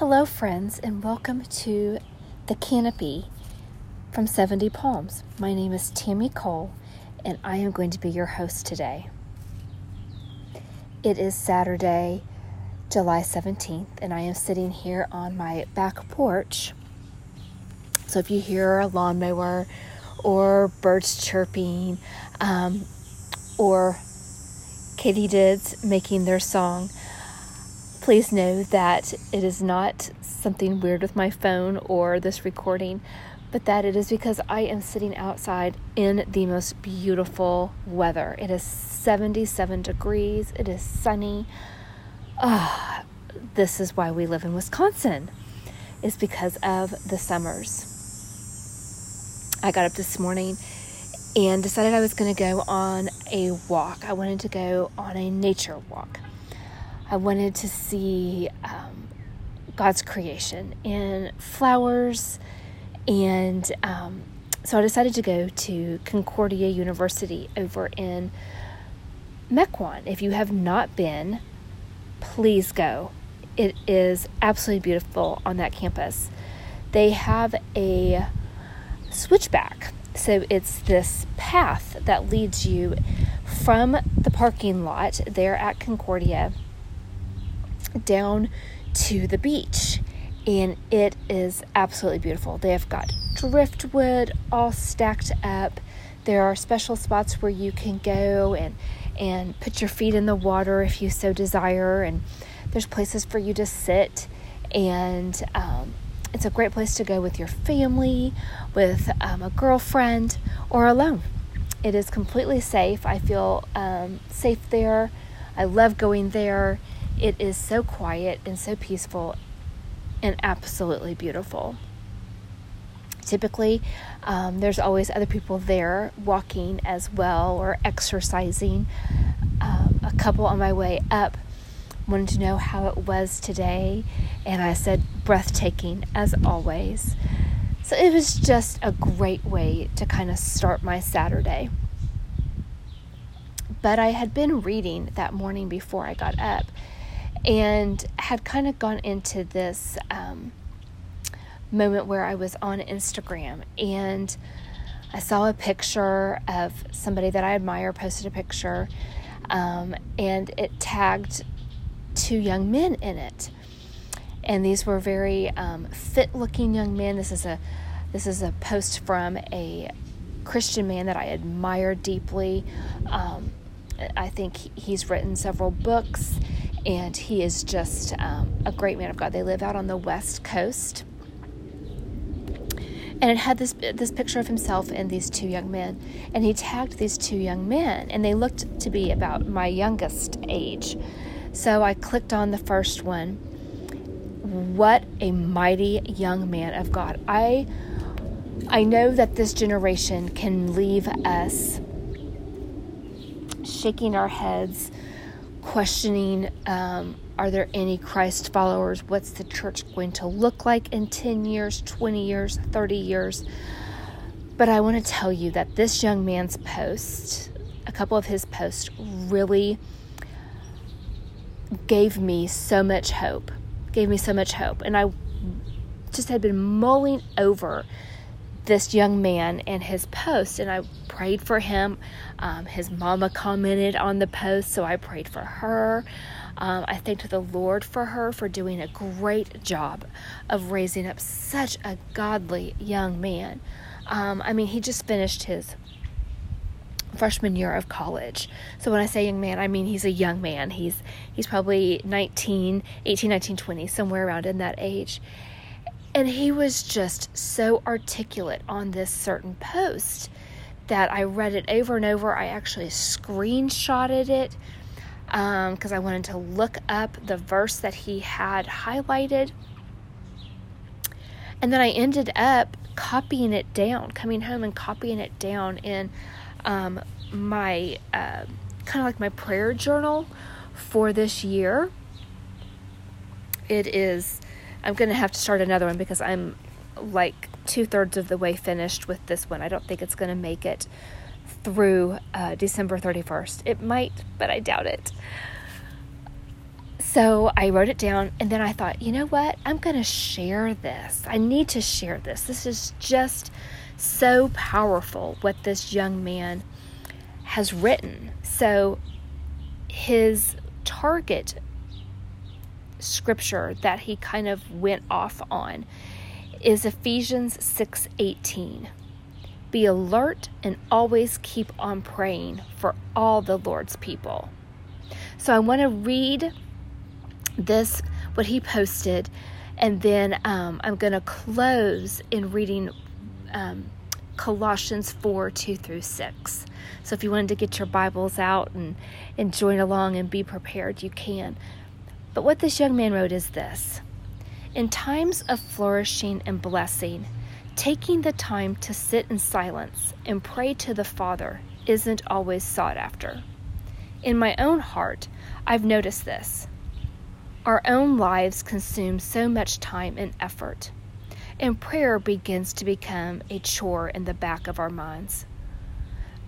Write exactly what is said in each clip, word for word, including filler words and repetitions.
Hello friends, and welcome to The Canopy from seventy Palms. My name is Tammy Cole, and I am going to be your host today. It is Saturday, July seventeenth, and I am sitting here on my back porch. So if you hear a lawnmower or birds chirping um, or katydids making their song, please know that it is not something weird with my phone or this recording, but that it is because I am sitting outside in the most beautiful weather. It is seventy-seven degrees. It is sunny. Ah, oh, this is why we live in Wisconsin. It's because of the summers. I got up this morning and decided I was going to go on a walk. I wanted to go on a nature walk. I wanted to see um, God's creation in flowers, and um, so I decided to go to Concordia University over in Mequon. If you have not been, please go. It is absolutely beautiful on that campus. They have a switchback, so it's this path that leads you from the parking lot there at Concordia down to the beach, and it is absolutely beautiful. They have got driftwood all stacked up. There are special spots where you can go and and put your feet in the water if you so desire, and there's places for you to sit, and um, it's a great place to go with your family, with um, a girlfriend, or alone. It is completely safe. I feel um, safe there. I love going there. It is so quiet and so peaceful and absolutely beautiful. Typically, um, there's always other people there walking as well or exercising. Um, a couple on my way up wanted to know how it was today, and I said, breathtaking as always. So it was just a great way to kind of start my Saturday. But I had been reading that morning before I got up, and had kind of gone into this um, moment where I was on Instagram, and I saw a picture of somebody that I admire posted a picture, um, and it tagged two young men in it, and these were very um, fit-looking young men. This is a this is a post from a Christian man that I admire deeply. Um, I think he's written several books. And he is just um, a great man of God. They live out on the West Coast. And it had this this picture of himself and these two young men. And he tagged these two young men. And they looked to be about my youngest age. So I clicked on the first one. What a mighty young man of God. I, I know that this generation can leave us shaking our heads, questioning, um, are there any Christ followers? What's the church going to look like in ten years, twenty years, thirty years? But I want to tell you that this young man's post, a couple of his posts, really gave me so much hope, gave me so much hope. And I just had been mulling over this young man and his post, and I prayed for him. Um, his mama commented on the post, so I prayed for her. Um, I thanked the Lord for her for doing a great job of raising up such a godly young man. Um, I mean, he just finished his freshman year of college. So when I say young man, I mean he's a young man. He's he's probably nineteen, eighteen, nineteen, twenty, somewhere around in that age. And he was just so articulate on this certain post that I read it over and over. I actually screenshotted it because um, I wanted to look up the verse that he had highlighted. And then I ended up copying it down, coming home and copying it down in um, my uh, kind of like my prayer journal for this year. It is... I'm going to have to start another one because I'm like two-thirds of the way finished with this one. I don't think it's going to make it through uh, December thirty-first. It might, but I doubt it. So I wrote it down, and then I thought, you know what? I'm going to share this. I need to share this. This is just so powerful what this young man has written. So his target scripture that he kind of went off on is Ephesians six eighteen. Be alert and always keep on praying for all the Lord's people. So I want to read this, what he posted, and then um, I'm going to close in reading um, Colossians four, two through six. So if you wanted to get your Bibles out and, and join along and be prepared, you can. But what this young man wrote is this. In times of flourishing and blessing, taking the time to sit in silence and pray to the Father isn't always sought after. In my own heart, I've noticed this. Our own lives consume so much time and effort, and prayer begins to become a chore in the back of our minds.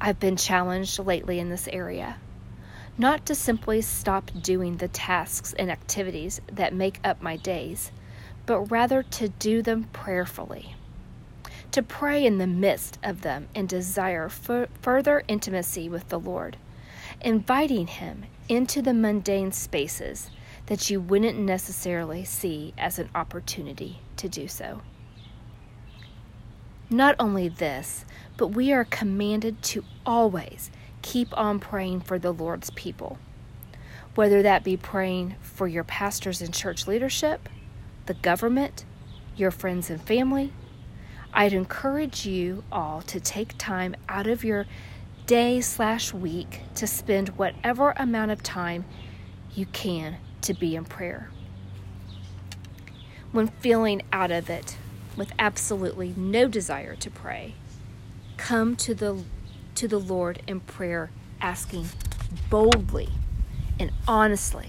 I've been challenged lately in this area, not to simply stop doing the tasks and activities that make up my days, but rather to do them prayerfully, to pray in the midst of them and desire f- further intimacy with the Lord, inviting Him into the mundane spaces that you wouldn't necessarily see as an opportunity to do so. Not only this, but we are commanded to always keep on praying for the Lord's people, whether that be praying for your pastors and church leadership, the government, your friends and family. I'd encourage you all to take time out of your day slash week to spend whatever amount of time you can to be in prayer. When feeling out of it with absolutely no desire to pray, come to the to the Lord in prayer, asking boldly and honestly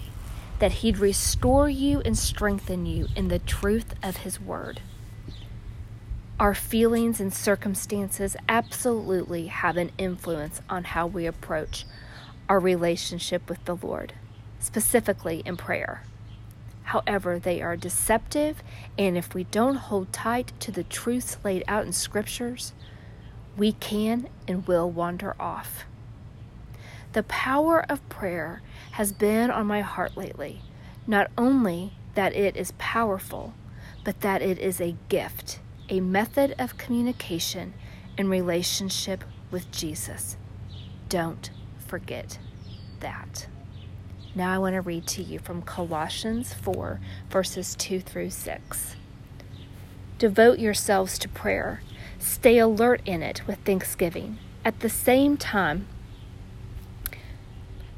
that He'd restore you and strengthen you in the truth of His word. Our feelings and circumstances absolutely have an influence on how we approach our relationship with the Lord, specifically in prayer. However, they are deceptive, and if we don't hold tight to the truths laid out in scriptures, we can and will wander off. The power of prayer has been on my heart lately, not only that it is powerful, but that it is a gift, a method of communication and relationship with Jesus. Don't forget that. Now I want to read to you from Colossians four, verses two through six. Devote yourselves to prayer. Stay alert in it with thanksgiving. At the same time,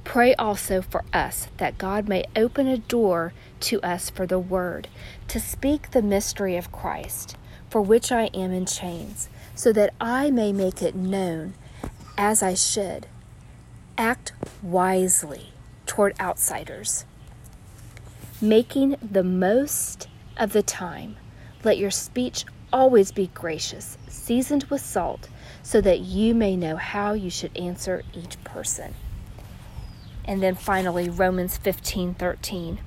pray also for us, that God may open a door to us for the word, to speak the mystery of Christ, for which I am in chains, so that I may make it known as I should. Act wisely toward outsiders, making the most of the time. Let your speech always be gracious, seasoned with salt, so that you may know how you should answer each person. And then finally, Romans fifteen thirteen.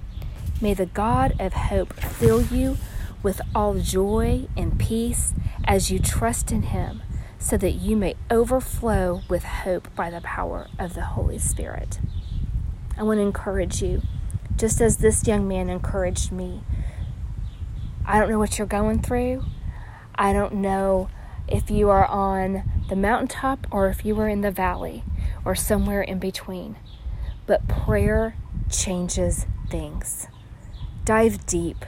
May the God of hope fill you with all joy and peace as you trust in Him, so that you may overflow with hope by the power of the Holy Spirit. I want to encourage you, just as this young man encouraged me. I don't know what you're going through. I don't know if you are on the mountaintop or if you are in the valley or somewhere in between. But prayer changes things. Dive deep.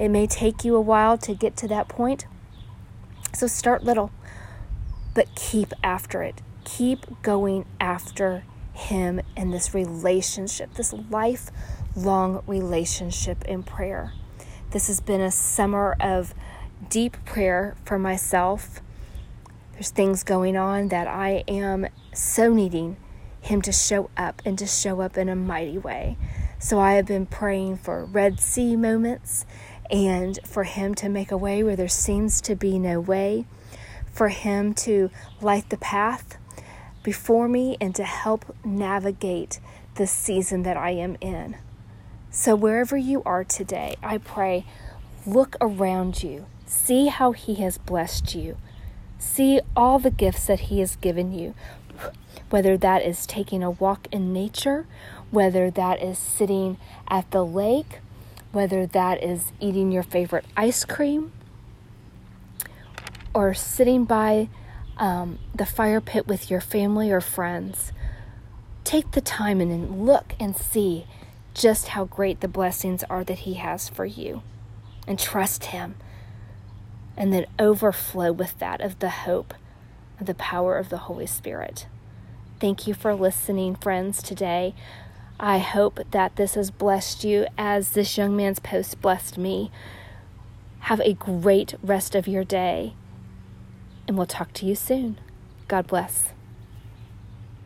It may take you a while to get to that point. So start little, but keep after it. Keep going after Him and this relationship, this lifelong relationship in prayer. This has been a summer of deep prayer for myself. There's things going on that I am so needing Him to show up and to show up in a mighty way. So I have been praying for Red Sea moments and for Him to make a way where there seems to be no way, for Him to light the path before me and to help navigate the season that I am in. So wherever you are today, I pray, look around you. See how He has blessed you. See all the gifts that He has given you, whether that is taking a walk in nature, whether that is sitting at the lake, whether that is eating your favorite ice cream, or sitting by um, the fire pit with your family or friends. Take the time and look and see just how great the blessings are that He has for you, and trust Him. And then overflow with that of the hope of the power of the Holy Spirit. Thank you for listening, friends, today. I hope that this has blessed you as this young man's post blessed me. Have a great rest of your day, and we'll talk to you soon. God bless.